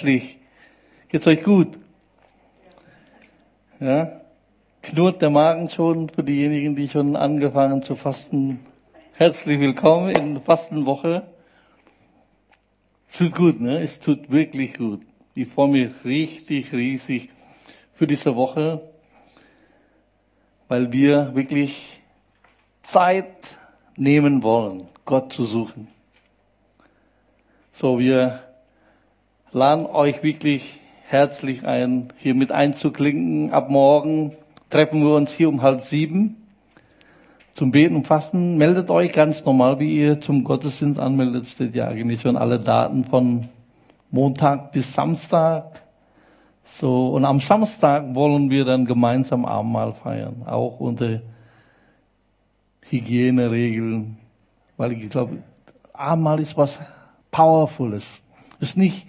herzlich. Geht's euch gut? Ja? Knurrt der Magen schon für diejenigen, die schon angefangen zu fasten? Herzlich willkommen in Fastenwoche. Tut gut, ne? Es tut wirklich gut. Ich freue mich richtig, riesig für diese Woche, weil wir wirklich Zeit nehmen wollen, Gott zu suchen. So, wir laden euch wirklich herzlich ein, hier mit einzuklinken. Ab morgen treffen wir uns hier um 6:30 zum Beten und Fasten. Meldet euch ganz normal, wie ihr zum Gottesdienst anmeldet. Steht ja eigentlich schon alle Daten von Montag bis Samstag. So, und am Samstag wollen wir dann gemeinsam Abendmahl feiern, auch unter Hygieneregeln, weil ich glaube, Abendmahl ist was Powerfules. Ist nicht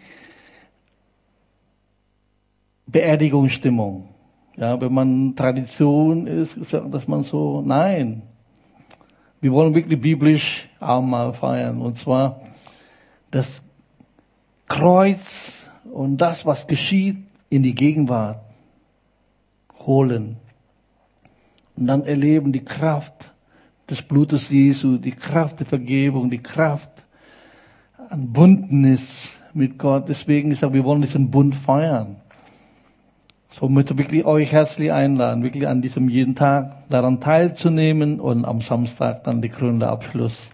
Beerdigungsstimmung. Ja, wenn man Tradition ist, dass man so, nein. Wir wollen wirklich biblisch Abendmahl feiern. Und zwar das Kreuz und das, was geschieht, in die Gegenwart holen. Und dann erleben die Kraft des Blutes Jesu, die Kraft der Vergebung, die Kraft an Bündnis mit Gott. Deswegen ist ja, wir wollen diesen Bund feiern. So möchte ich wirklich euch herzlich einladen, wirklich an diesem jeden Tag daran teilzunehmen und am Samstag dann die krönende Abschluss,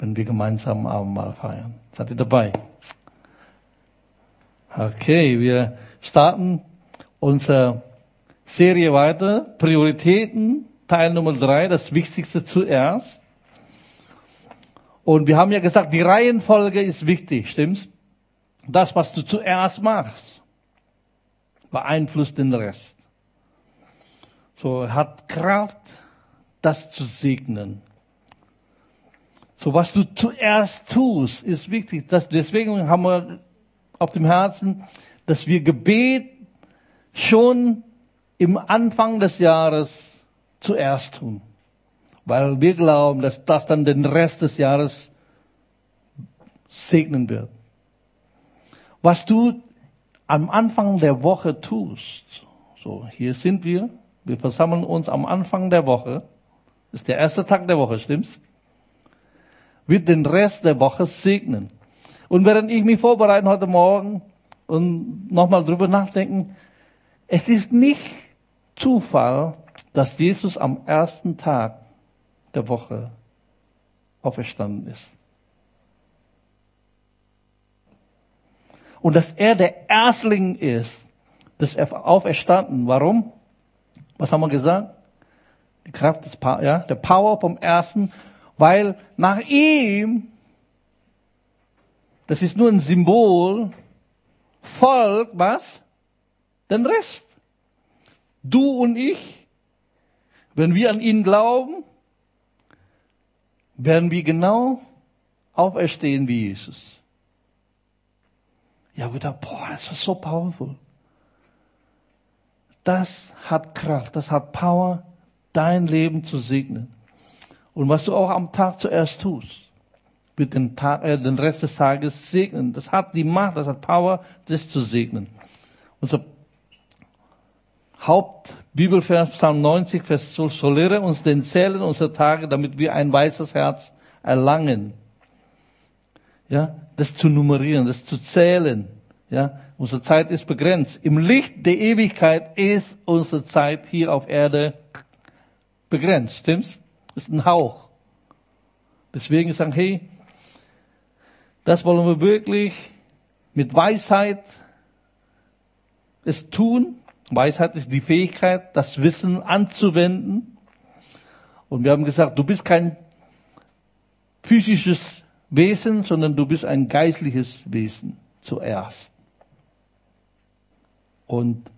wenn wir gemeinsam Abendmahl feiern. Seid ihr dabei? Okay, wir starten unsere Serie weiter. Prioritäten, Teil Nummer 3, das Wichtigste zuerst. Und wir haben ja gesagt, die Reihenfolge ist wichtig, stimmt's? Das, was du zuerst machst, beeinflusst den Rest. So, hat Kraft, das zu segnen. So, was du zuerst tust, ist wichtig. Deswegen haben wir auf dem Herzen, dass wir Gebet schon im Anfang des Jahres zuerst tun. Weil wir glauben, dass das dann den Rest des Jahres segnen wird. Was du am Anfang der Woche tust, so, hier sind wir versammeln uns am Anfang der Woche, ist der erste Tag der Woche, stimmt's? Wird den Rest der Woche segnen. Und während ich mich vorbereite heute Morgen und nochmal drüber nachdenken, es ist nicht Zufall, dass Jesus am ersten Tag der Woche auferstanden ist. Und dass er der Erstling ist, dass er auferstanden. Warum? Was haben wir gesagt? Die Kraft des der Power vom Ersten, weil nach ihm, das ist nur ein Symbol, folgt was? Den Rest. Du und ich, wenn wir an ihn glauben, werden wir genau auferstehen wie Jesus. Ich habe gedacht, boah, das ist so powerful. Das hat Kraft, das hat Power, dein Leben zu segnen. Und was du auch am Tag zuerst tust, wird den Rest des Tages segnen. Das hat die Macht, das hat Power, das zu segnen. Unser Hauptbibelvers, Psalm 90, Vers 12, so lehre uns den Zählen unserer Tage, damit wir ein weißes Herz erlangen. Ja, das zu nummerieren, das zu zählen. Ja, unsere Zeit ist begrenzt. Im Licht der Ewigkeit ist unsere Zeit hier auf Erde begrenzt. Stimmt's? Das ist ein Hauch. Deswegen sagen, hey, das wollen wir wirklich mit Weisheit es tun. Weisheit ist die Fähigkeit, das Wissen anzuwenden. Und wir haben gesagt, du bist kein physisches Wesen, sondern du bist ein geistliches Wesen zuerst. Und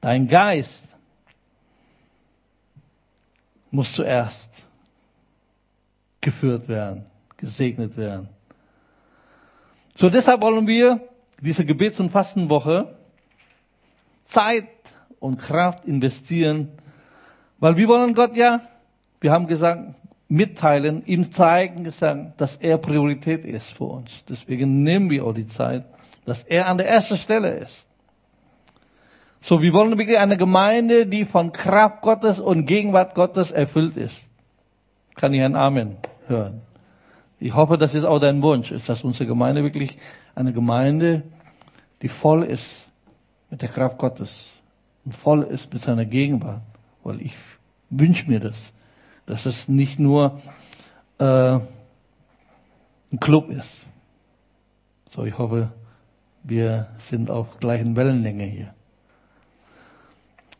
dein Geist muss zuerst geführt werden, gesegnet werden. So, deshalb wollen wir diese Gebets- und Fastenwoche Zeit und Kraft investieren, weil wir wollen Gott ja, wir haben gesagt, mitteilen, ihm zeigen, dass er Priorität ist für uns. Deswegen nehmen wir auch die Zeit, dass er an der ersten Stelle ist. So, wir wollen wirklich eine Gemeinde, die von Kraft Gottes und Gegenwart Gottes erfüllt ist. Kann ich ein Amen hören? Ich hoffe, das ist auch dein Wunsch, ist, dass unsere Gemeinde wirklich eine Gemeinde, die voll ist mit der Kraft Gottes und voll ist mit seiner Gegenwart. Weil ich wünsche mir das, dass es nicht nur ein Club ist. So, ich hoffe, wir sind auf gleichen Wellenlänge hier.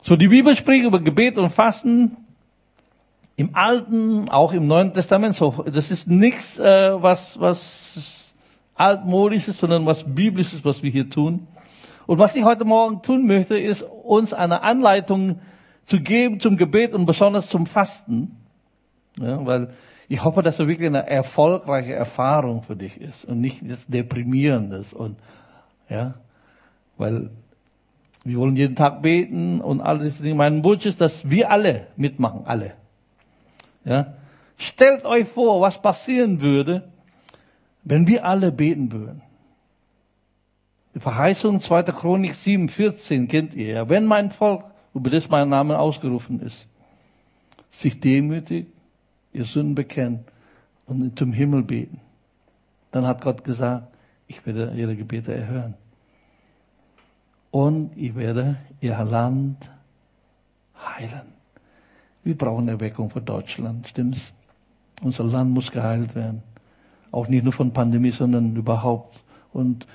So, die Bibel spricht über Gebet und Fasten im Alten, auch im Neuen Testament. So, das ist nichts, was altmodisch ist, sondern was biblisch ist, was wir hier tun. Und was ich heute Morgen tun möchte, ist, uns eine Anleitung zu geben zum Gebet und besonders zum Fasten. Ja, weil ich hoffe, dass das wirklich eine erfolgreiche Erfahrung für dich ist und nicht jetzt Deprimierendes. Und, ja, weil wir wollen jeden Tag beten und alles. Mein Wunsch ist, dass wir alle mitmachen, alle. Ja. Stellt euch vor, was passieren würde, wenn wir alle beten würden. Die Verheißung 2. Chronik 7,14 kennt ihr ja. Wenn mein Volk, über das mein Name ausgerufen ist, sich demütigt, ihr Sünden bekennen und zum Himmel beten. Dann hat Gott gesagt, ich werde ihre Gebete erhören. Und ich werde ihr Land heilen. Wir brauchen Erweckung für Deutschland, stimmt's? Unser Land muss geheilt werden. Auch nicht nur von Pandemie, sondern überhaupt. Und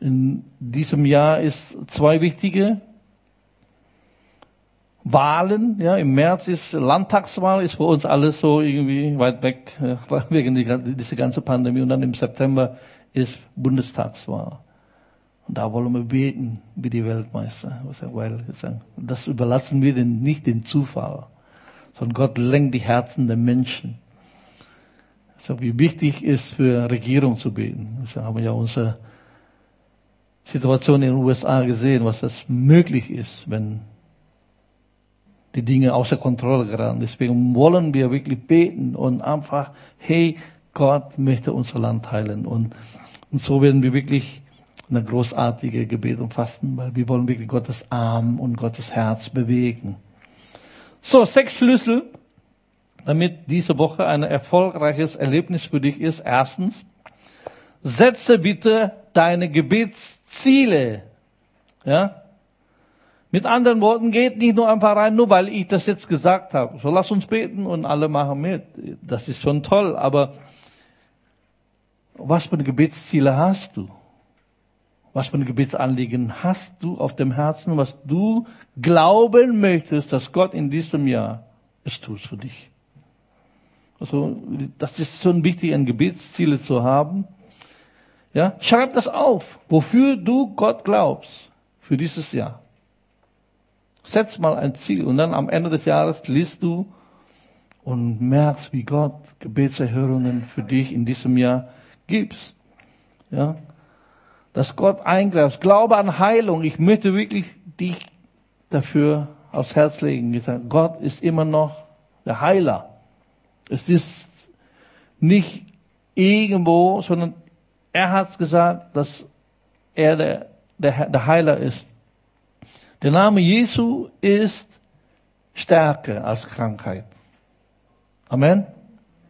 in diesem Jahr ist zwei wichtige Wahlen, ja, im März ist Landtagswahl, ist für uns alles so irgendwie weit weg, ja, wegen dieser ganzen Pandemie. Und dann im September ist Bundestagswahl. Und da wollen wir beten, wie die Weltmeister, was Herr Weil gesagt hat. Das überlassen wir nicht dem Zufall, sondern Gott lenkt die Herzen der Menschen. Also wie wichtig ist, für Regierung zu beten. Also haben wir ja unsere Situation in den USA gesehen, was das möglich ist, wenn die Dinge außer Kontrolle geraten. Deswegen wollen wir wirklich beten und einfach, hey, Gott möchte unser Land heilen. Und so werden wir wirklich eine großartige Gebet und Fasten, weil wir wollen wirklich Gottes Arm und Gottes Herz bewegen. So, 6 Schlüssel, damit diese Woche ein erfolgreiches Erlebnis für dich ist. Erstens, setze bitte deine Gebetsziele, ja, mit anderen Worten, geht nicht nur einfach rein, nur weil ich das jetzt gesagt habe. So, lass uns beten und alle machen mit. Das ist schon toll, aber was für eine Gebetsziele hast du? Was für ein Gebetsanliegen hast du auf dem Herzen, was du glauben möchtest, dass Gott in diesem Jahr es tut für dich? Also, das ist schon wichtig, ein Gebetsziele zu haben. Ja, schreib das auf, wofür du Gott glaubst für dieses Jahr. Setz mal ein Ziel und dann am Ende des Jahres liest du und merkst, wie Gott Gebetserhörungen für dich in diesem Jahr gibt. Ja, dass Gott eingreift. Glaube an Heilung. Ich möchte wirklich dich dafür aufs Herz legen. Gott ist immer noch der Heiler. Es ist nicht irgendwo, sondern er hat gesagt, dass er der Heiler ist. Der Name Jesu ist stärker als Krankheit. Amen?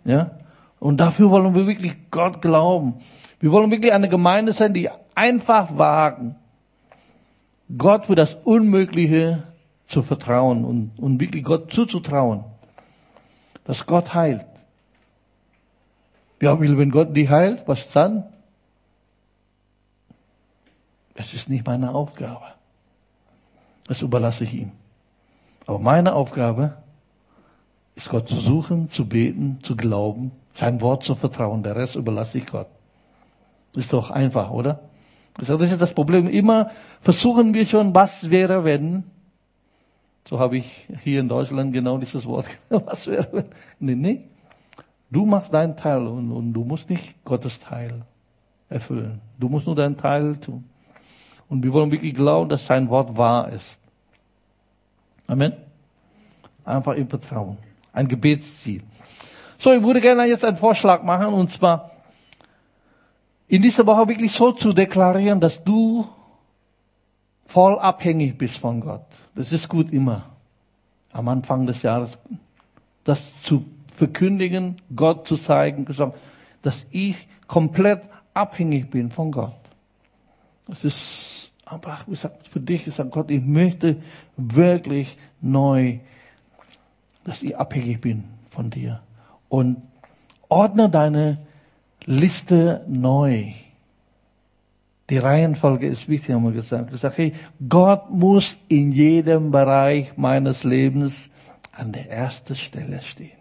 Ja? Und dafür wollen wir wirklich Gott glauben. Wir wollen wirklich eine Gemeinde sein, die einfach wagen, Gott für das Unmögliche zu vertrauen und wirklich Gott zuzutrauen, dass Gott heilt. Ja, wenn Gott dich heilt, was dann? Es ist nicht meine Aufgabe. Das überlasse ich ihm. Aber meine Aufgabe ist, Gott zu suchen, zu beten, zu glauben, sein Wort zu vertrauen. Der Rest überlasse ich Gott. Ist doch einfach, oder? Das ist das Problem. Immer versuchen wir schon, was wäre, wenn. So habe ich hier in Deutschland genau dieses Wort. Was wäre, wenn? Nee. Du machst deinen Teil und du musst nicht Gottes Teil erfüllen. Du musst nur deinen Teil tun. Und wir wollen wirklich glauben, dass sein Wort wahr ist. Amen. Einfach im Vertrauen. Ein Gebetsziel. So, ich würde gerne jetzt einen Vorschlag machen, und zwar, in dieser Woche wirklich so zu deklarieren, dass du voll abhängig bist von Gott. Das ist gut immer, am Anfang des Jahres, das zu verkündigen, Gott zu zeigen, dass ich komplett abhängig bin von Gott. Es ist einfach gesagt, für dich gesagt, Gott, ich möchte wirklich neu, dass ich abhängig bin von dir. Und ordne deine Liste neu. Die Reihenfolge ist wichtig, haben wir gesagt, hey, Gott muss in jedem Bereich meines Lebens an der ersten Stelle stehen.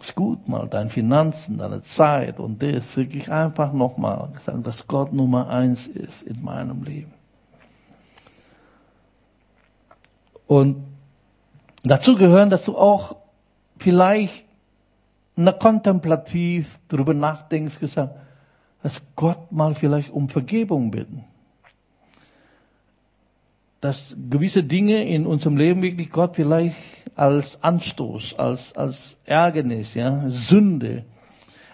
Ist gut, mal deine Finanzen, deine Zeit und das, wirklich einfach nochmal gesagt, dass Gott Nummer 1 ist in meinem Leben. Und dazu gehören, dass du auch vielleicht kontemplativ darüber nachdenkst, gesagt, dass Gott mal vielleicht um Vergebung bitten. Dass gewisse Dinge in unserem Leben wirklich Gott vielleicht als Anstoß, als Ärgernis, ja, Sünde.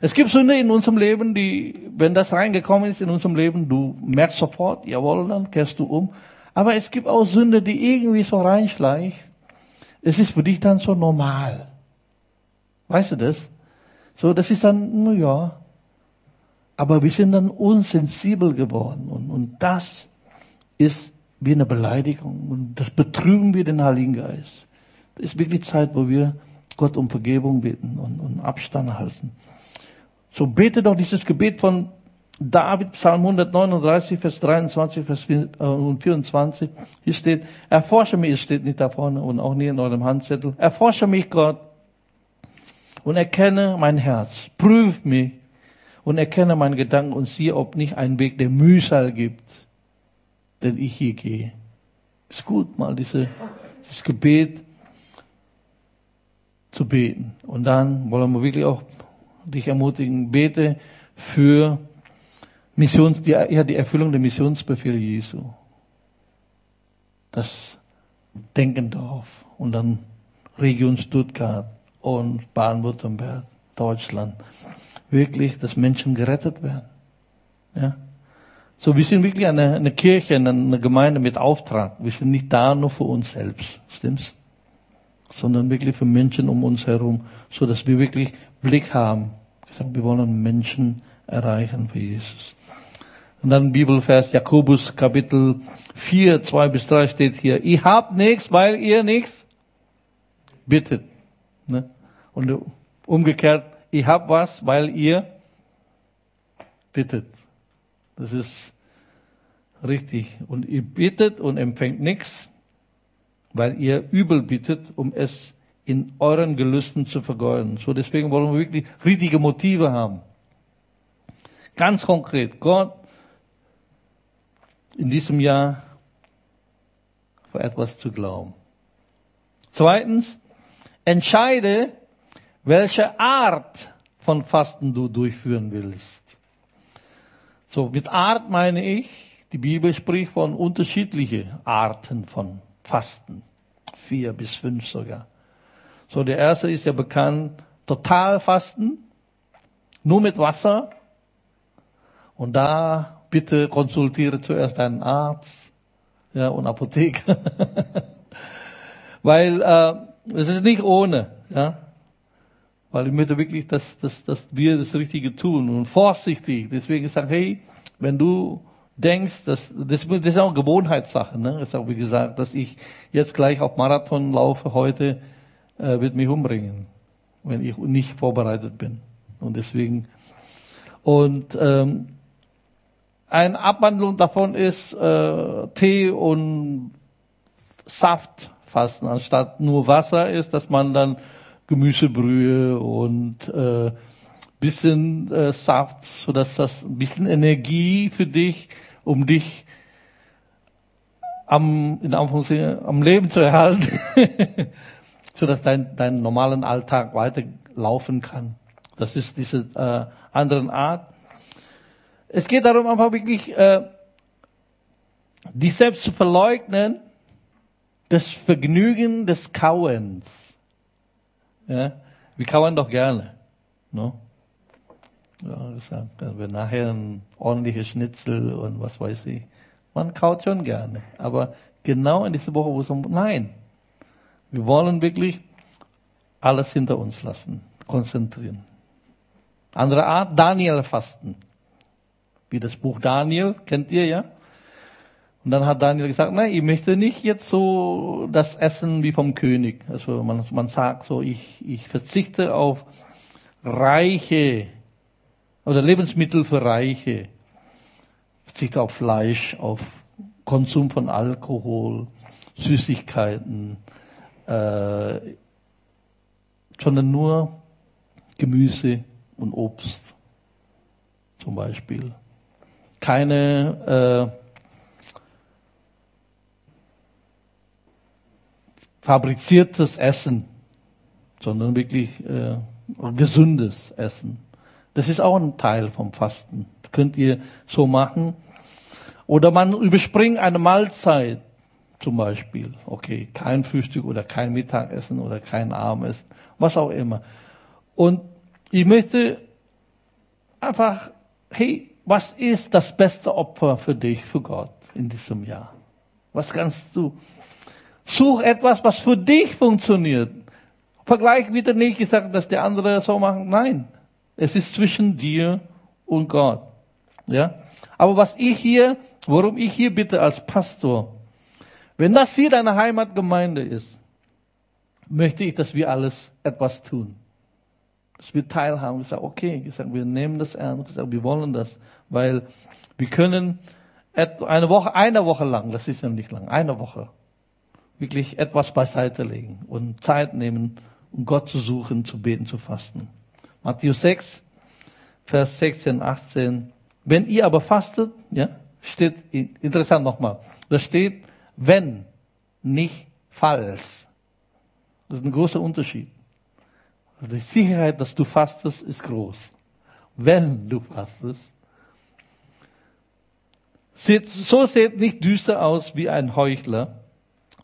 Es gibt Sünde in unserem Leben, die, wenn das reingekommen ist in unserem Leben, du merkst sofort, jawohl, dann kehrst du um. Aber es gibt auch Sünde, die irgendwie so reinschleicht. Es ist für dich dann so normal. Weißt du das? So, das ist dann, na ja. Aber wir sind dann unsensibel geworden. Und das ist wie eine Beleidigung. Und das betrüben wir den Heiligen Geist. Das ist wirklich Zeit, wo wir Gott um Vergebung beten und Abstand halten. So bete doch dieses Gebet von David, Psalm 139, Vers 23 Vers und 24. Hier steht, erforsche mich, es steht nicht da vorne und auch nie in eurem Handzettel. Erforsche mich, Gott, und erkenne mein Herz. Prüf mich und erkenne meine Gedanken und siehe, ob nicht ein Weg der Mühsal gibt, den ich hier gehe. Ist gut, mal dieses Gebet zu beten. Und dann wollen wir wirklich auch dich ermutigen, bete für die Erfüllung der Missionsbefehl Jesu. Das Denkendorf und dann Region Stuttgart und Baden-Württemberg, Deutschland. Wirklich, dass Menschen gerettet werden. Ja? So, wir sind wirklich eine Kirche, eine Gemeinde mit Auftrag. Wir sind nicht da nur für uns selbst, stimmt's? Sondern wirklich für Menschen um uns herum, so dass wir wirklich Blick haben. Wir wollen Menschen erreichen für Jesus. Und dann Bibelvers, Jakobus Kapitel 4, 2-3 steht hier, ihr habt nichts, weil ihr nichts bittet. Ne? Und umgekehrt, ich hab was, weil ihr bittet. Das ist richtig. Und ihr bittet und empfängt nichts, weil ihr übel bittet, um es in euren Gelüsten zu vergeuden. So, deswegen wollen wir wirklich richtige Motive haben. Ganz konkret, Gott, in diesem Jahr für etwas zu glauben. Zweitens, entscheide, welche Art von Fasten du durchführen willst. So, mit Art meine ich, die Bibel spricht von unterschiedlichen Arten von Fasten. 4 bis 5 sogar. So, der erste ist ja bekannt, Totalfasten, nur mit Wasser. Und da bitte konsultiere zuerst einen Arzt, ja, und Apotheker. Weil, es ist nicht ohne, ja. Weil ich möchte wirklich, dass wir das Richtige tun und vorsichtig. Deswegen sage ich, hey, wenn du denkst, das ist auch Gewohnheitssache, ne? Das habe ich gesagt, dass ich jetzt gleich auf Marathon laufe heute, wird mich umbringen, wenn ich nicht vorbereitet bin. Und deswegen, und eine Abwandlung davon ist Tee und Saft fasten, anstatt nur Wasser ist, dass man dann Gemüsebrühe und bisschen Saft, so dass das ein bisschen Energie für dich, um dich am Leben zu erhalten, so dass dein normalen Alltag weiterlaufen kann. Das ist diese anderen Art. Es geht darum, einfach wirklich dich selbst zu verleugnen, das Vergnügen des Kauens. Ja, wir kauen doch gerne. No? Ja, das wird nachher ein ordentliches Schnitzel und was weiß ich. Man kaut schon gerne. Aber genau in dieser Woche, wo es um, nein, wir wollen wirklich alles hinter uns lassen, konzentrieren. Andere Art, Daniel fasten. Wie das Buch Daniel, kennt ihr ja? Und dann hat Daniel gesagt, nein, ich möchte nicht jetzt so das Essen wie vom König. Also man sagt so, ich verzichte auf Reiche oder Lebensmittel für Reiche. Ich verzichte auf Fleisch, auf Konsum von Alkohol, Süßigkeiten, sondern nur Gemüse und Obst zum Beispiel. Keine fabriziertes Essen, sondern wirklich gesundes Essen. Das ist auch ein Teil vom Fasten. Das könnt ihr so machen. Oder man überspringt eine Mahlzeit zum Beispiel. Okay, kein Frühstück oder kein Mittagessen oder kein Abendessen, was auch immer. Und ich möchte einfach, hey, was ist das beste Opfer für dich, für Gott in diesem Jahr? Was kannst du? Such etwas, was für dich funktioniert. Vergleich wieder nicht gesagt, dass der andere so machen. Nein, es ist zwischen dir und Gott. Ja? Aber was ich hier, worum ich hier bitte als Pastor, wenn das hier deine Heimatgemeinde ist, möchte ich, dass wir alles etwas tun. Dass wir teilhaben. Ich sage, okay, wir nehmen das ernst. Ich sage, wir wollen das. Weil wir können eine Woche lang, das ist ja nicht lang, eine Woche, wirklich etwas beiseite legen und Zeit nehmen, um Gott zu suchen, zu beten, zu fasten. Matthäus 6, Vers 16, 18. Wenn ihr aber fastet, ja, steht, interessant nochmal, da steht, wenn, nicht falls. Das ist ein großer Unterschied. Die Sicherheit, dass du fastest, ist groß. Wenn du fastest. So seht nicht düster aus wie ein Heuchler,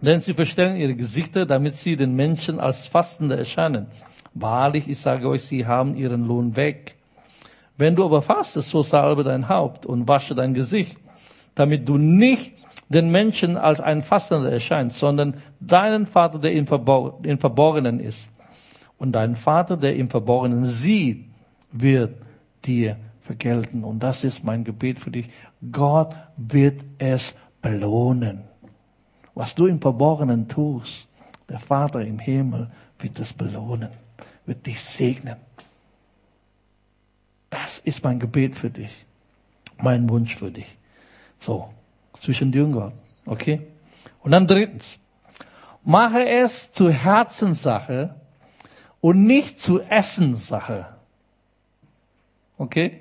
denn sie verstellen ihre Gesichter, damit sie den Menschen als Fastende erscheinen. Wahrlich, ich sage euch, sie haben ihren Lohn weg. Wenn du aber fastest, so salbe dein Haupt und wasche dein Gesicht, damit du nicht den Menschen als ein Fastender erscheinst, sondern deinen Vater, der im Verborgenen ist. Und dein Vater, der im Verborgenen sieht, wird dir vergelten. Und das ist mein Gebet für dich. Gott wird es belohnen. Was du im Verborgenen tust, der Vater im Himmel wird es belohnen, wird dich segnen. Das ist mein Gebet für dich, mein Wunsch für dich. So, zwischen dir und Gott, okay? Und dann drittens, mache es zur Herzenssache und nicht zur Essenssache, okay?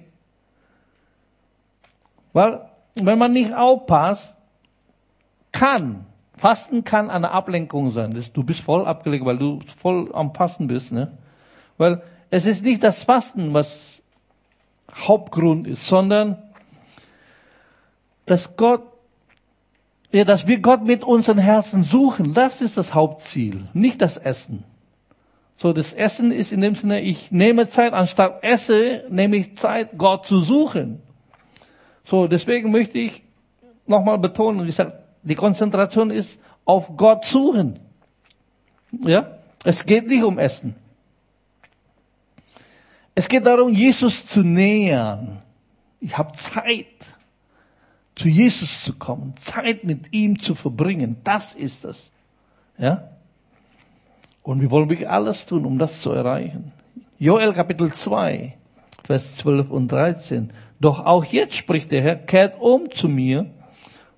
Weil, wenn man nicht aufpasst, Fasten kann eine Ablenkung sein. Du bist voll abgelenkt, weil du voll am Fasten bist, ne? Weil es ist nicht das Fasten, was Hauptgrund ist, sondern dass wir Gott mit unseren Herzen suchen. Das ist das Hauptziel, nicht das Essen. So, das Essen ist in dem Sinne, ich nehme Zeit, anstatt esse, nehme ich Zeit, Gott zu suchen. So, deswegen möchte ich nochmal betonen, ich sage, die Konzentration ist auf Gott suchen. Ja? Es geht nicht um Essen. Es geht darum, Jesus zu nähern. Ich habe Zeit, zu Jesus zu kommen, Zeit mit ihm zu verbringen. Das ist es. Ja? Und wir wollen wirklich alles tun, um das zu erreichen. Joel Kapitel 2, Vers 12 und 13. Doch auch jetzt spricht der Herr, kehrt um zu mir,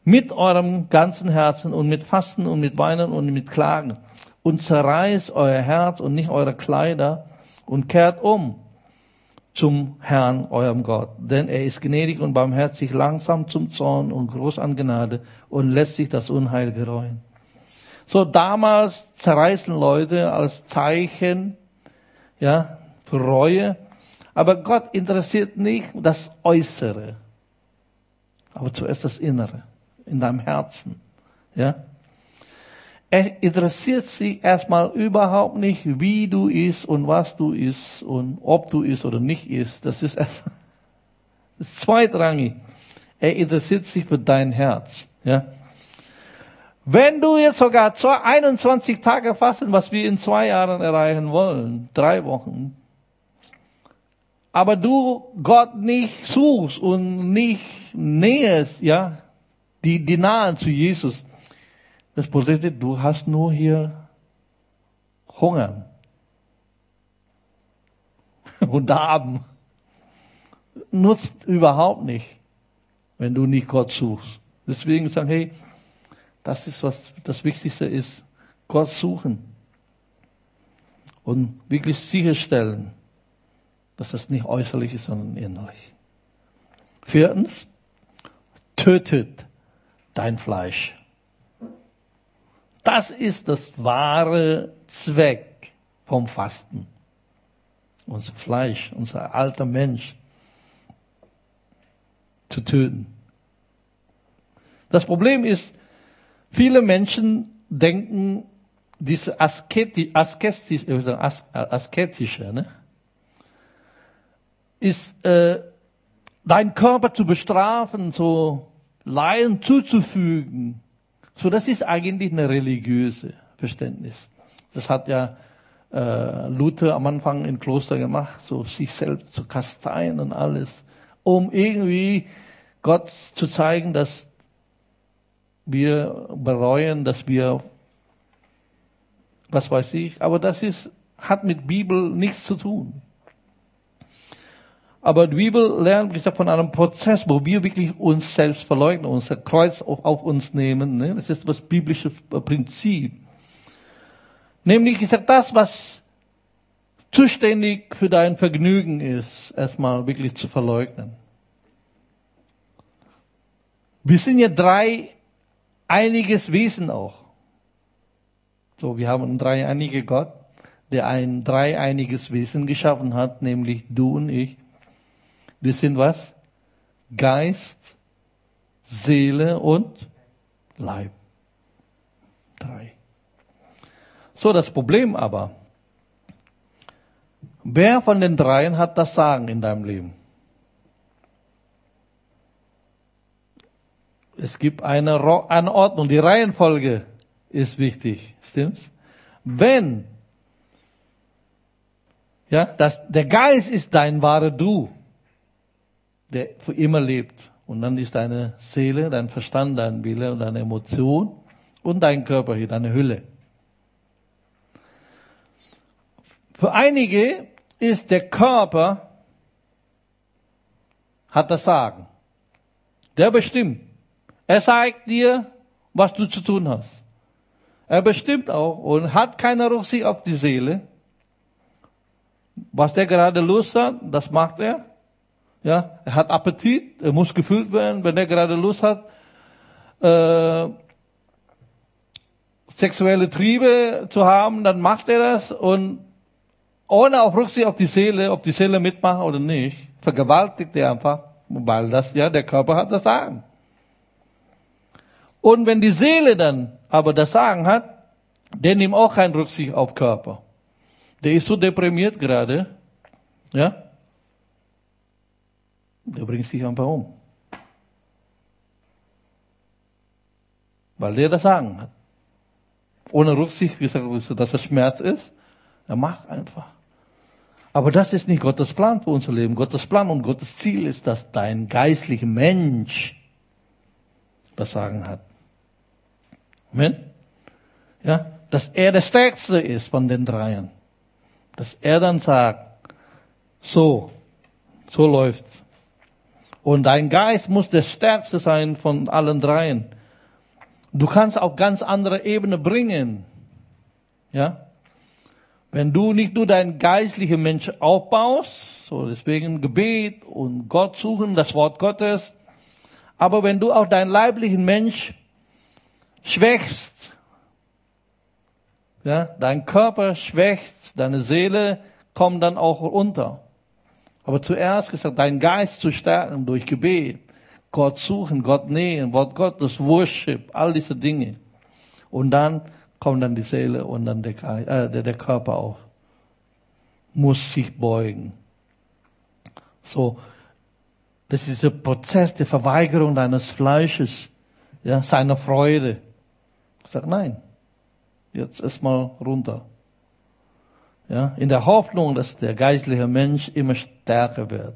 mit eurem ganzen Herzen und mit Fasten und mit Weinen und mit Klagen. Und zerreißt euer Herz und nicht eure Kleider und kehrt um zum Herrn, eurem Gott. Denn er ist gnädig und barmherzig, langsam zum Zorn und groß an Gnade und lässt sich das Unheil gereuen. So, damals zerreißen Leute als Zeichen, ja, für Reue. Aber Gott interessiert nicht das Äußere, aber zuerst das Innere. In deinem Herzen, ja. Es interessiert sie erstmal überhaupt nicht, wie du isst und was du isst und ob du isst oder nicht isst. Das ist zweitrangig. Er interessiert sich für dein Herz. Ja? Wenn du jetzt sogar 21 Tage fasten, was wir in 2 Jahren erreichen wollen, 3 Wochen, aber du Gott nicht suchst und nicht näherst, ja, die nahen zu Jesus, das bedeutet, du hast nur hier Hunger und Darben. Nutzt überhaupt nicht, wenn du nicht Gott suchst. Deswegen sagen, hey, das ist, was das Wichtigste ist, Gott suchen und wirklich sicherstellen, dass das nicht äußerlich ist, sondern innerlich. 4. Tötet dein Fleisch. Das ist das wahre Zweck vom Fasten. Unser Fleisch, unser alter Mensch zu töten. Das Problem ist, viele Menschen denken, diese asketische, ne, ist, deinen Körper zu bestrafen, so Leiden zuzufügen. So, das ist eigentlich eine religiöse Verständnis. Das hat ja Luther am Anfang im Kloster gemacht, so sich selbst zu kasteien und alles, um irgendwie Gott zu zeigen, dass wir bereuen, dass wir, was weiß ich, aber das ist, hat mit Bibel nichts zu tun. Aber die Bibel lernt von einem Prozess, wo wir wirklich uns selbst verleugnen, unser Kreuz auf uns nehmen. Ne? Das ist das biblische Prinzip. Nämlich gesagt, das, was zuständig für dein Vergnügen ist, erstmal wirklich zu verleugnen. Wir sind ja dreieiniges Wesen auch. So, wir haben einen dreieinigen Gott, der ein dreieiniges Wesen geschaffen hat, nämlich du und ich. Wir sind was? Geist, Seele und Leib. 3. So, das Problem aber. Wer von den 3 hat das Sagen in deinem Leben? Es gibt eine Anordnung. Die Reihenfolge ist wichtig. Stimmt's? Wenn, ja, der Geist ist dein wahre Du, der für immer lebt. Und dann ist deine Seele, dein Verstand, dein Wille und deine Emotion und dein Körper hier, deine Hülle. Für einige ist der Körper, hat das Sagen. Der bestimmt. Er sagt dir, was du zu tun hast. Er bestimmt auch und hat keine Rücksicht auf die Seele. Was der gerade Lust hat, das macht er. Ja, er hat Appetit, er muss gefüllt werden, wenn er gerade Lust hat, sexuelle Triebe zu haben, dann macht er das und ohne auf Rücksicht auf die Seele, ob die Seele mitmacht oder nicht, vergewaltigt er einfach, weil das, ja, der Körper hat das Sagen. Und wenn die Seele dann aber das Sagen hat, der nimmt auch keine Rücksicht auf Körper. Der ist so deprimiert gerade, ja. Der bringt sich einfach um. Weil der das Sagen hat. Ohne Rücksicht gesagt, dass es Schmerz ist. Er macht einfach. Aber das ist nicht Gottes Plan für unser Leben. Gottes Plan und Gottes Ziel ist, dass dein geistlicher Mensch das Sagen hat. Amen? Ja? Dass er der Stärkste ist von den 3. Dass er dann sagt, so läuft's. Und dein Geist muss der Stärkste sein von allen 3. Du kannst auf ganz andere Ebene bringen. Ja? Wenn du nicht nur deinen geistlichen Menschen aufbaust, so deswegen Gebet und Gott suchen, das Wort Gottes, aber wenn du auch deinen leiblichen Mensch schwächst, ja, dein Körper schwächst, deine Seele kommt dann auch unter. Aber zuerst gesagt, deinen Geist zu stärken durch Gebet, Gott suchen, Gott nähen, Wort Gottes, Worship, all diese Dinge. Und dann kommt dann die Seele und dann der Körper auch. Muss sich beugen. So, das ist der Prozess der Verweigerung deines Fleisches, ja, seiner Freude. Ich sage, nein, jetzt erstmal runter. Ja, in der Hoffnung, dass der geistliche Mensch immer stärker wird.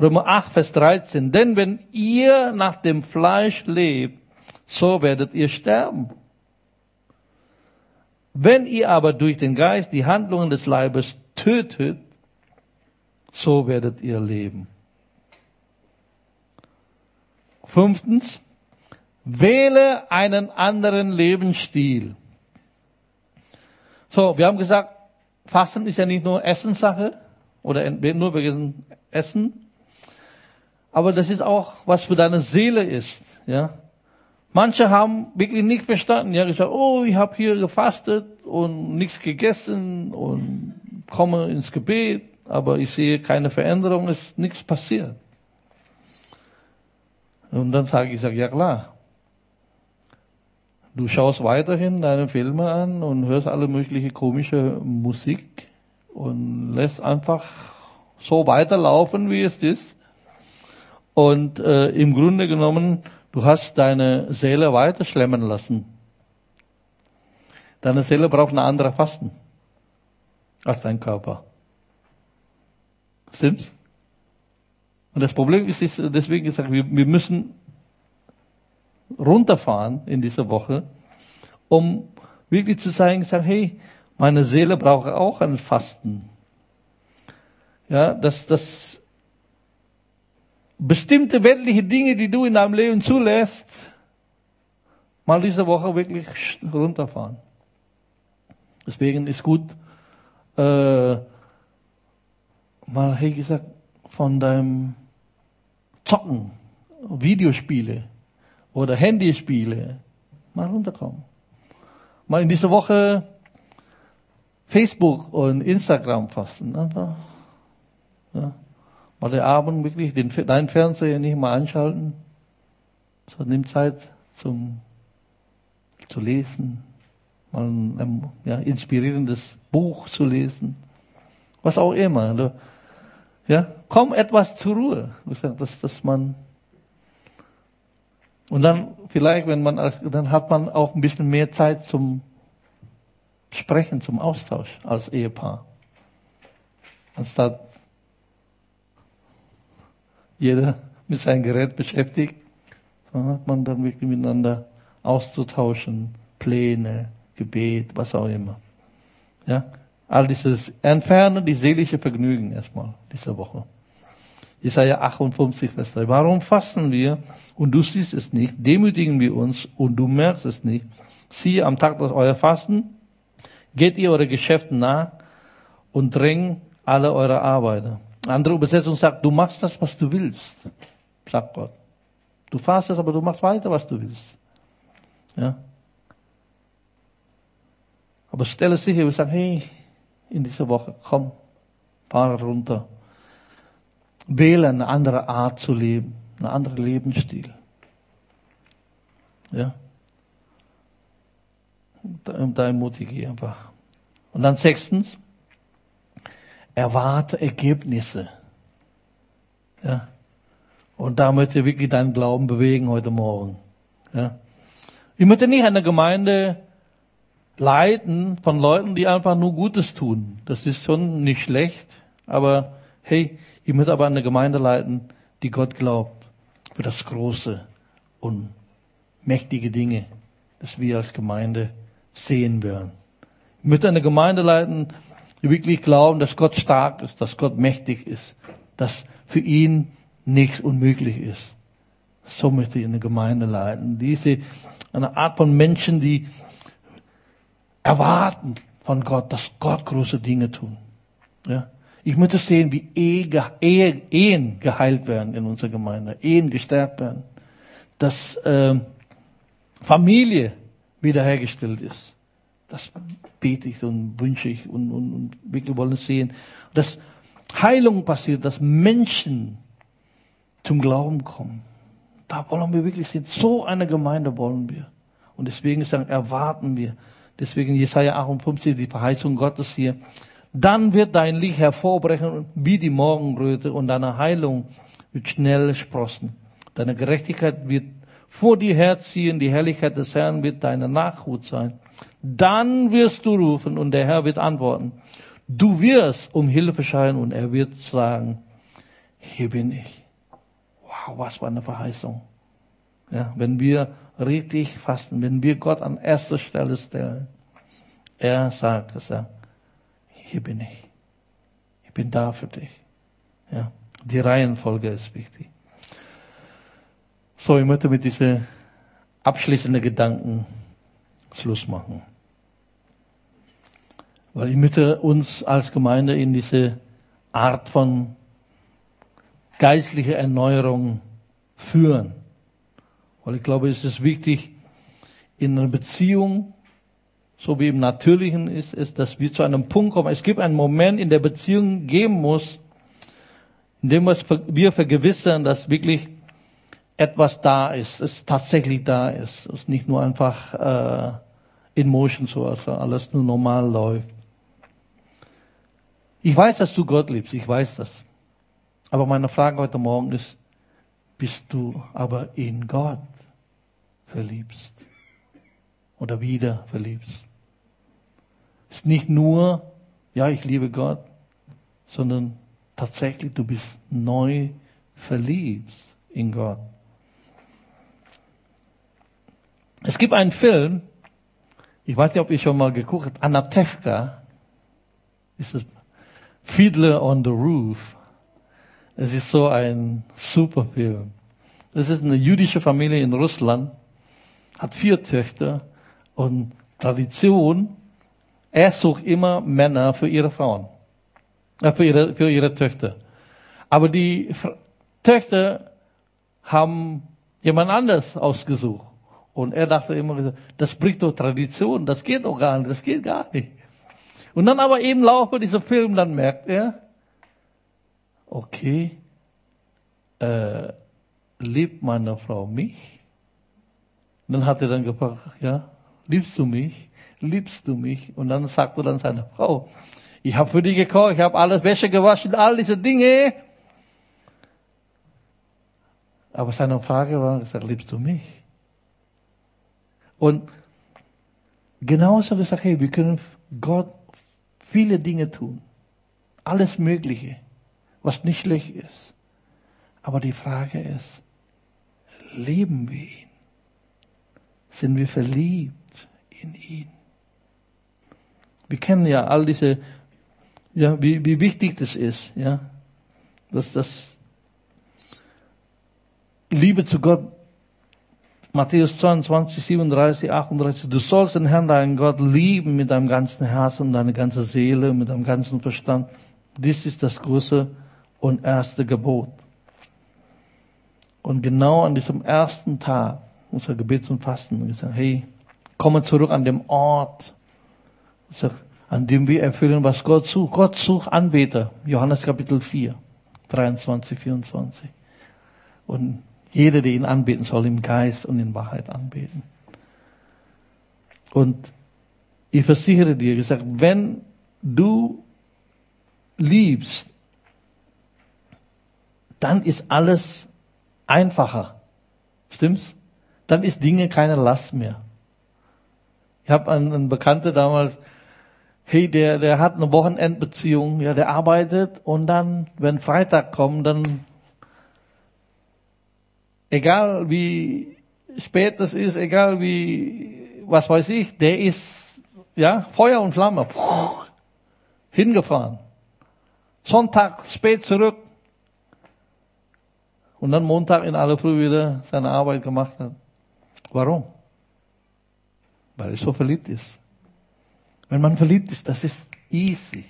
Römer 8, Vers 13. Denn wenn ihr nach dem Fleisch lebt, so werdet ihr sterben. Wenn ihr aber durch den Geist die Handlungen des Leibes tötet, so werdet ihr leben. 5. Wähle einen anderen Lebensstil. So, wir haben gesagt, Fasten ist ja nicht nur Essenssache oder nur wegen Essen, aber das ist auch, was für deine Seele ist. Ja, manche haben wirklich nicht verstanden. Ja, gesagt, oh, ich habe hier gefastet und nichts gegessen und komme ins Gebet, aber ich sehe keine Veränderung, ist nichts passiert. Und dann sage ich, ja klar. Du schaust weiterhin deine Filme an und hörst alle mögliche komische Musik und lässt einfach so weiterlaufen, wie es ist. Und im Grunde genommen, du hast deine Seele weiter schlemmen lassen. Deine Seele braucht eine andere Fasten als dein Körper. Stimmt's? Und das Problem ist deswegen gesagt, wir müssen runterfahren in dieser Woche, um wirklich zu zeigen, hey, meine Seele braucht auch ein Fasten. Ja, dass das bestimmte weltliche Dinge, die du in deinem Leben zulässt, mal diese Woche wirklich runterfahren. Deswegen ist gut, mal hey gesagt, von deinem Zocken, Videospiele oder Handyspiele mal runterkommen. Mal in dieser Woche Facebook und Instagram fasten. Ja. Mal den Abend wirklich deinen Fernseher nicht mal anschalten. So, nimm Zeit zu lesen. Mal ein inspirierendes Buch zu lesen. Was auch immer. Ja, komm etwas zur Ruhe. Dass man... Und dann vielleicht, dann hat man auch ein bisschen mehr Zeit zum Sprechen, zum Austausch als Ehepaar. Anstatt jeder mit seinem Gerät beschäftigt, dann hat man dann wirklich miteinander auszutauschen, Pläne, Gebet, was auch immer. Ja, all dieses Entfernen, die seelische Vergnügen erstmal dieser Woche. Jesaja 58, Vers 3. Warum fasten wir und du siehst es nicht? Demütigen wir uns und du merkst es nicht. Siehe, am Tag des euer Fasten geht ihr eure Geschäfte nach und drängt alle eure Arbeiter. Andere Übersetzung sagt, du machst das, was du willst, sagt Gott. Du fastest, aber du machst weiter, was du willst. Ja. Aber stelle sicher, wir sagen, hey, in dieser Woche, komm, fahr runter. Wähle eine andere Art zu leben, einen anderen Lebensstil. Ja. Und da ermutige ich einfach. Und dann 6. Erwarte Ergebnisse. Ja. Und da möchte ich wirklich deinen Glauben bewegen heute Morgen. Ja. Ich möchte nicht eine Gemeinde leiten von Leuten, die einfach nur Gutes tun. Das ist schon nicht schlecht, aber hey, ich möchte aber eine Gemeinde leiten, die Gott glaubt, für das Große und mächtige Dinge, das wir als Gemeinde sehen werden. Ich möchte eine Gemeinde leiten, die wirklich glauben, dass Gott stark ist, dass Gott mächtig ist, dass für ihn nichts unmöglich ist. So möchte ich eine Gemeinde leiten. Diese eine Art von Menschen, die erwarten von Gott, dass Gott große Dinge tun. Ja? Ich möchte sehen, wie Ehen geheilt werden in unserer Gemeinde, Ehen gestärkt werden, dass Familie wiederhergestellt ist. Das bete ich und wünsche ich und wir wollen sehen, dass Heilung passiert, dass Menschen zum Glauben kommen. Da wollen wir wirklich sehen, so eine Gemeinde wollen wir. Und deswegen sagen, erwarten wir. Deswegen Jesaja 58, die Verheißung Gottes hier. Dann wird dein Licht hervorbrechen wie die Morgenröte und deine Heilung wird schnell sprossen. Deine Gerechtigkeit wird vor dir herziehen, die Herrlichkeit des Herrn wird deine Nachhut sein. Dann wirst du rufen und der Herr wird antworten. Du wirst um Hilfe schreien und er wird sagen, hier bin ich. Wow, was für eine Verheißung. Ja, wenn wir richtig fasten, wenn wir Gott an erster Stelle stellen, er sagt, hier bin ich. Ich bin da für dich. Ja, die Reihenfolge ist wichtig. So, ich möchte mit diesen abschließenden Gedanken Schluss machen. Weil ich möchte uns als Gemeinde in diese Art von geistlicher Erneuerung führen. Weil ich glaube, es ist wichtig, in einer Beziehung, so wie im Natürlichen ist es, dass wir zu einem Punkt kommen. Es gibt einen Moment in der Beziehung geben muss, in dem wir vergewissern, dass wirklich etwas da ist, es tatsächlich da ist. Es ist nicht nur einfach in Motion, so also alles nur normal läuft. Ich weiß, dass du Gott liebst, ich weiß das. Aber meine Frage heute Morgen ist, bist du aber in Gott verliebst? Oder wieder verliebst? Es ist nicht nur, ja, ich liebe Gott, sondern tatsächlich, du bist neu verliebt in Gott. Es gibt einen Film, ich weiß nicht, ob ihr schon mal geguckt habt, Anatevka, ist das Fiddler on the Roof. Es ist so ein super Film. Es ist eine jüdische Familie in Russland, hat 4 Töchter und Tradition, er sucht immer Männer für ihre Frauen, für ihre Töchter. Aber die Töchter haben jemand anders ausgesucht. Und er dachte immer, das bricht doch Tradition, das geht doch gar nicht, das geht gar nicht. Und dann aber eben laufe dieser Film, dann merkt er, okay, liebt meine Frau mich? Und dann hat er dann gefragt, ja, liebst du mich? Liebst du mich? Und dann sagte dann seine Frau, ich habe für dich gekocht, ich habe alles Wäsche gewaschen, all diese Dinge. Aber seine Frage war, gesagt, liebst du mich? Und genauso gesagt, hey, wir können Gott viele Dinge tun. Alles Mögliche, was nicht schlecht ist. Aber die Frage ist, lieben wir ihn? Sind wir verliebt in ihn? Wir kennen ja all diese, ja, wie wichtig das ist, ja, dass das Liebe zu Gott, Matthäus 22, 37, 38, du sollst den Herrn, deinen Gott, lieben mit deinem ganzen Herzen, deiner ganzen Seele, mit deinem ganzen Verstand. Dies ist das große und erste Gebot. Und genau an diesem ersten Tag unser Gebets und Fasten, wir sagen, hey, komme zurück an dem Ort, an dem wir erfüllen, was Gott sucht. Gott sucht Anbeter, Johannes Kapitel 4, 23, 24. Und jeder, der ihn anbeten soll, im Geist und in Wahrheit anbeten. Und ich versichere dir, gesagt, wenn du liebst, dann ist alles einfacher. Stimmt's? Dann ist Dinge keine Last mehr. Ich habe einen Bekannten damals, hey, der hat eine Wochenendbeziehung, ja, der arbeitet und dann, wenn Freitag kommt, dann egal wie spät das ist, egal wie, was weiß ich, der ist, ja, Feuer und Flamme, hingefahren. Sonntag spät zurück. Und dann Montag in aller Früh wieder seine Arbeit gemacht hat. Warum? Weil er so verliebt ist. Wenn man verliebt ist, das ist easy.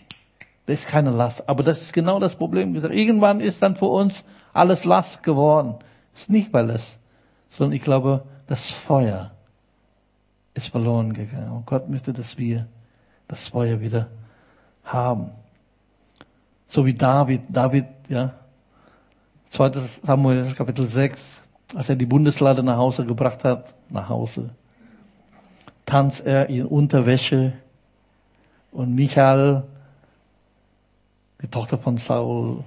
Das ist keine Last. Aber das ist genau das Problem. Irgendwann ist dann für uns alles Last geworden. Ist nicht weil es, sondern ich glaube, das Feuer ist verloren gegangen. Und Gott möchte, dass wir das Feuer wieder haben. So wie David, ja, 2. Samuel Kapitel 6, als er die Bundeslade nach Hause gebracht hat, tanzt er in Unterwäsche. Und Michael, die Tochter von Saul,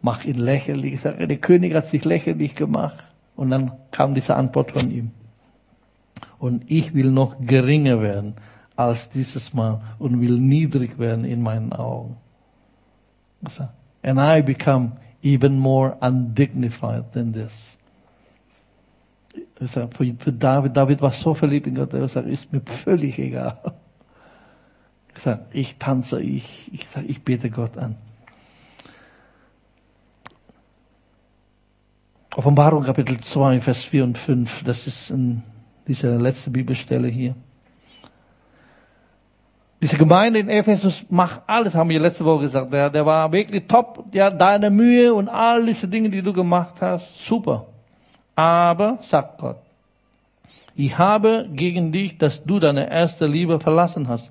macht ihn lächerlich. Sagt, der König hat sich lächerlich gemacht. Und dann kam diese Antwort von ihm. Und ich will noch geringer werden als dieses Mal und will niedrig werden in meinen Augen. And I become even more undignified than this. Für David war so verliebt in Gott, er sagt, ist mir völlig egal. Ich tanze, ich bete Gott an. Offenbarung Kapitel 2, Vers 4 und 5, das ist diese letzte Bibelstelle hier. Diese Gemeinde in Ephesus macht alles, haben wir letzte Woche gesagt. Der war wirklich top, ja, deine Mühe und all diese Dinge, die du gemacht hast, super. Aber, sagt Gott, ich habe gegen dich, dass du deine erste Liebe verlassen hast.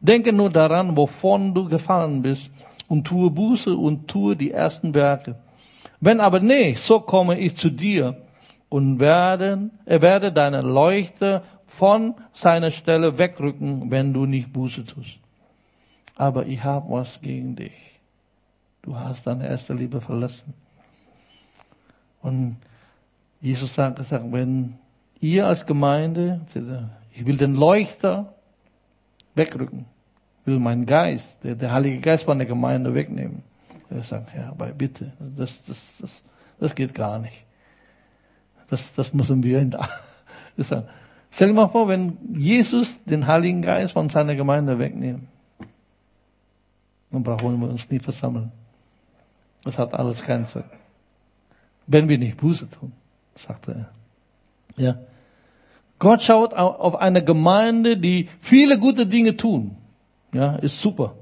Denke nur daran, wovon du gefallen bist, und tue Buße und tue die ersten Werke. Wenn aber nicht, so komme ich zu dir und werde deine Leuchte von seiner Stelle wegrücken, wenn du nicht Buße tust. Aber ich habe was gegen dich. Du hast deine erste Liebe verlassen. Und Jesus sagt, wenn ihr als Gemeinde, ich will den Leuchter wegrücken, will meinen Geist, der Heilige Geist von der Gemeinde wegnehmen. Er sagt, ja, aber bitte, das geht gar nicht. Das müssen wir sagen. Stell dir mal vor, wenn Jesus den Heiligen Geist von seiner Gemeinde wegnehmen, dann brauchen wir uns nie versammeln. Das hat alles keinen Zweck. Wenn wir nicht Buße tun, sagte er. Ja. Gott schaut auf eine Gemeinde, die viele gute Dinge tun. Ja, ist super.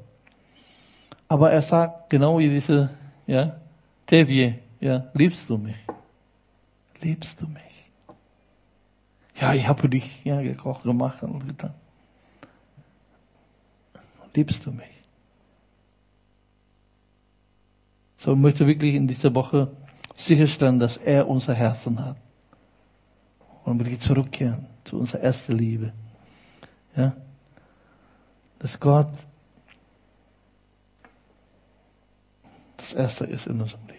Aber er sagt genau wie diese, ja, Tevye, ja, liebst du mich? Liebst du mich? Ja, ich habe für dich, ja, gekocht, gemacht und getan. Liebst du mich? So, ich möchte wirklich in dieser Woche sicherstellen, dass er unser Herzen hat. Und wir zurückkehren zu unserer ersten Liebe. Ja? Dass Gott das Erste ist in unserem Leben.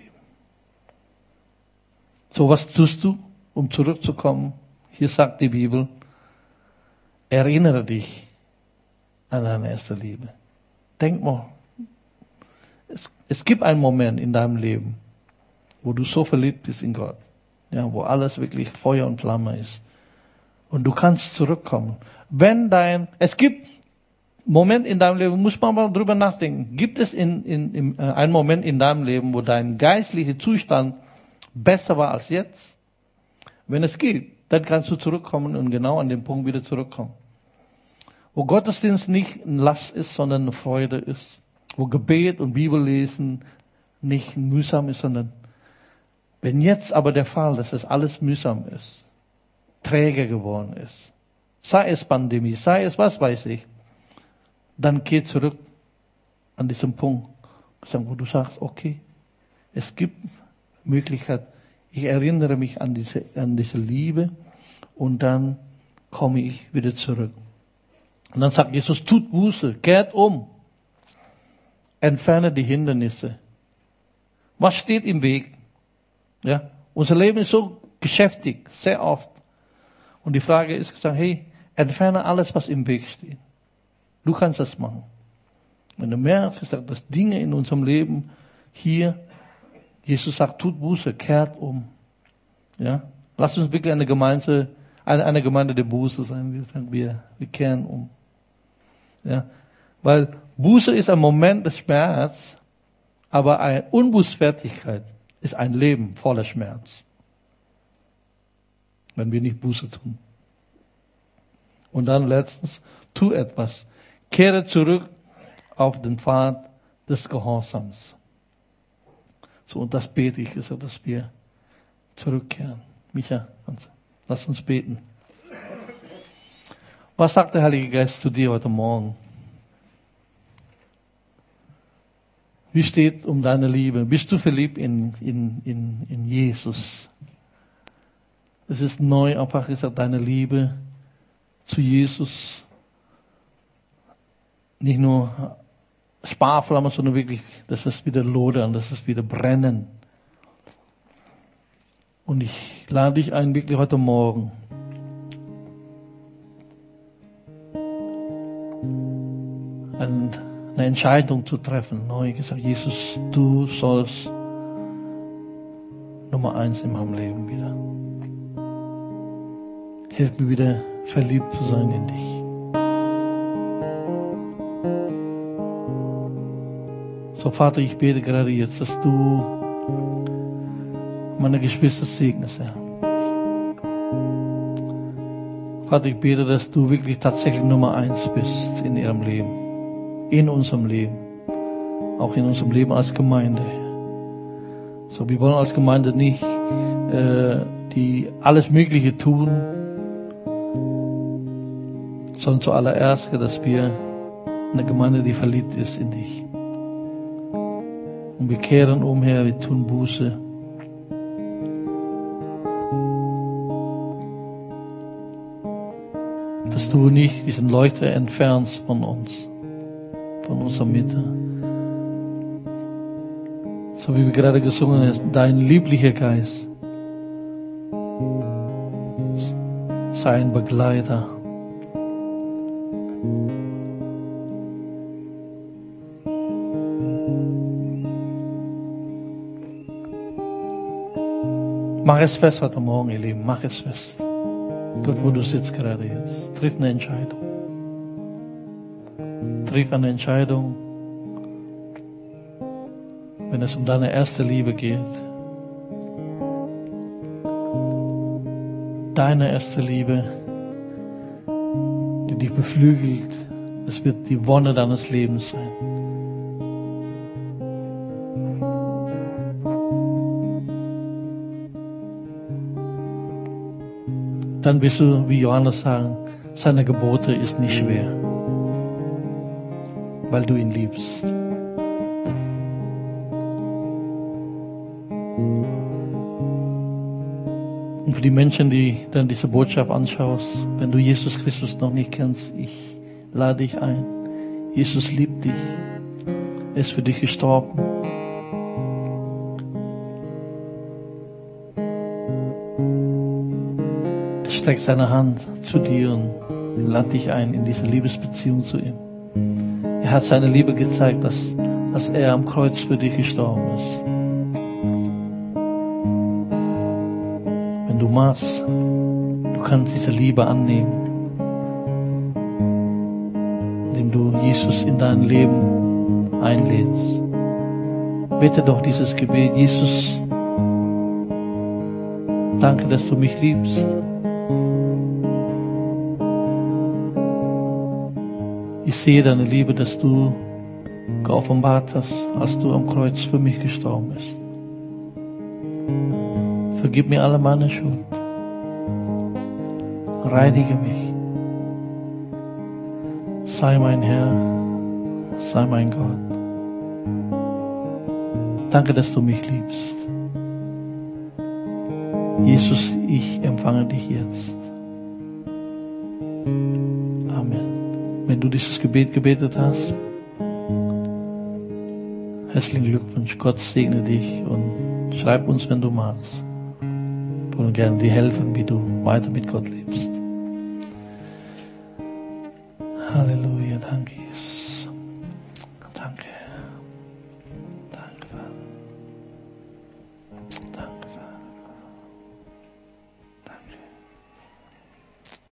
So, was tust du, um zurückzukommen? Hier sagt die Bibel, erinnere dich an deine erste Liebe. Denk mal, es gibt einen Moment in deinem Leben, wo du so verliebt bist in Gott, ja, wo alles wirklich Feuer und Flamme ist. Und du kannst zurückkommen. Es gibt Moment in deinem Leben, muss man mal drüber nachdenken. Gibt es einen Moment in deinem Leben, wo dein geistlicher Zustand besser war als jetzt? Wenn es gibt, dann kannst du zurückkommen und genau an den Punkt wieder zurückkommen. Wo Gottesdienst nicht ein Last ist, sondern eine Freude ist. Wo Gebet und Bibellesen nicht mühsam ist, sondern wenn jetzt aber der Fall, dass es alles mühsam ist, träge geworden ist, sei es Pandemie, sei es was weiß ich, dann geh zurück an diesen Punkt, wo du sagst, okay, es gibt Möglichkeit, ich erinnere mich an diese Liebe und dann komme ich wieder zurück. Und dann sagt Jesus, tut Buße, kehrt um, entferne die Hindernisse. Was steht im Weg? Ja, unser Leben ist so geschäftig, sehr oft. Und die Frage ist gesagt, hey, entferne alles, was im Weg steht. Du kannst das machen. Wenn du merkst, gesagt, dass Dinge in unserem Leben hier, Jesus sagt, tut Buße, kehrt um. Ja, lass uns wirklich eine Gemeinde der Buße sein. Wir sagen, wir kehren um. Ja, weil Buße ist ein Moment des Schmerzes, aber eine Unbußfertigkeit ist ein Leben voller Schmerz, wenn wir nicht Buße tun. Und dann letztens, tu etwas. Kehre zurück auf den Pfad des Gehorsams. So, und das bete ich, so dass wir zurückkehren. Micha, lass uns beten. Was sagt der Heilige Geist zu dir heute Morgen? Wie steht um deine Liebe? Bist du verliebt in Jesus? Es ist neu, einfach gesagt, deine Liebe zu Jesus nicht nur Sparflamme, sondern wirklich, das ist wieder Lodern, das ist wieder Brennen. Und ich lade dich ein, wirklich heute Morgen, eine Entscheidung zu treffen. Neu gesagt, Jesus, du sollst Nummer 1 in meinem Leben wieder. Hilf mir wieder, verliebt zu sein in dich. So, Vater, ich bete gerade jetzt, dass du meine Geschwister segnest, Herr. Vater, ich bete, dass du wirklich tatsächlich Nummer 1 bist in ihrem Leben, in unserem Leben, auch in unserem Leben als Gemeinde. So, wir wollen als Gemeinde nicht die alles Mögliche tun, sondern zuallererst, dass wir eine Gemeinde, die verliebt ist in dich. Und wir kehren um, Herr, wir tun Buße. Dass du nicht diesen Leuchter entfernst von uns, von unserer Mitte. So wie wir gerade gesungen haben, dein lieblicher Geist sei ein Begleiter. Mach es fest heute Morgen, ihr Lieben, mach es fest. Dort, wo du sitzt gerade jetzt, triff eine Entscheidung. Triff eine Entscheidung, wenn es um deine erste Liebe geht. Deine erste Liebe, die dich beflügelt. Es wird die Wonne deines Lebens sein. Dann bist du, wie Johannes sagen, seine Gebote ist nicht schwer, weil du ihn liebst. Und für die Menschen, die dann diese Botschaft anschaust, wenn du Jesus Christus noch nicht kennst, ich lade dich ein. Jesus liebt dich, er ist für dich gestorben. Streck seine Hand zu dir und lad dich ein in diese Liebesbeziehung zu ihm. Er hat seine Liebe gezeigt, dass er am Kreuz für dich gestorben ist. Wenn du magst, du kannst diese Liebe annehmen, indem du Jesus in dein Leben einlädst. Bete doch dieses Gebet: Jesus, danke, dass du mich liebst. Ich sehe deine Liebe, dass du geoffenbart hast, als du am Kreuz für mich gestorben bist. Vergib mir alle meine Schuld. Reinige mich. Sei mein Herr, sei mein Gott. Danke, dass du mich liebst. Jesus, ich empfange dich jetzt. Wenn du dieses Gebet gebetet hast, herzlichen Glückwunsch, Gott segne dich und schreib uns, wenn du magst. Wir wollen gerne dir helfen, wie du weiter mit Gott lebst. Halleluja, danke.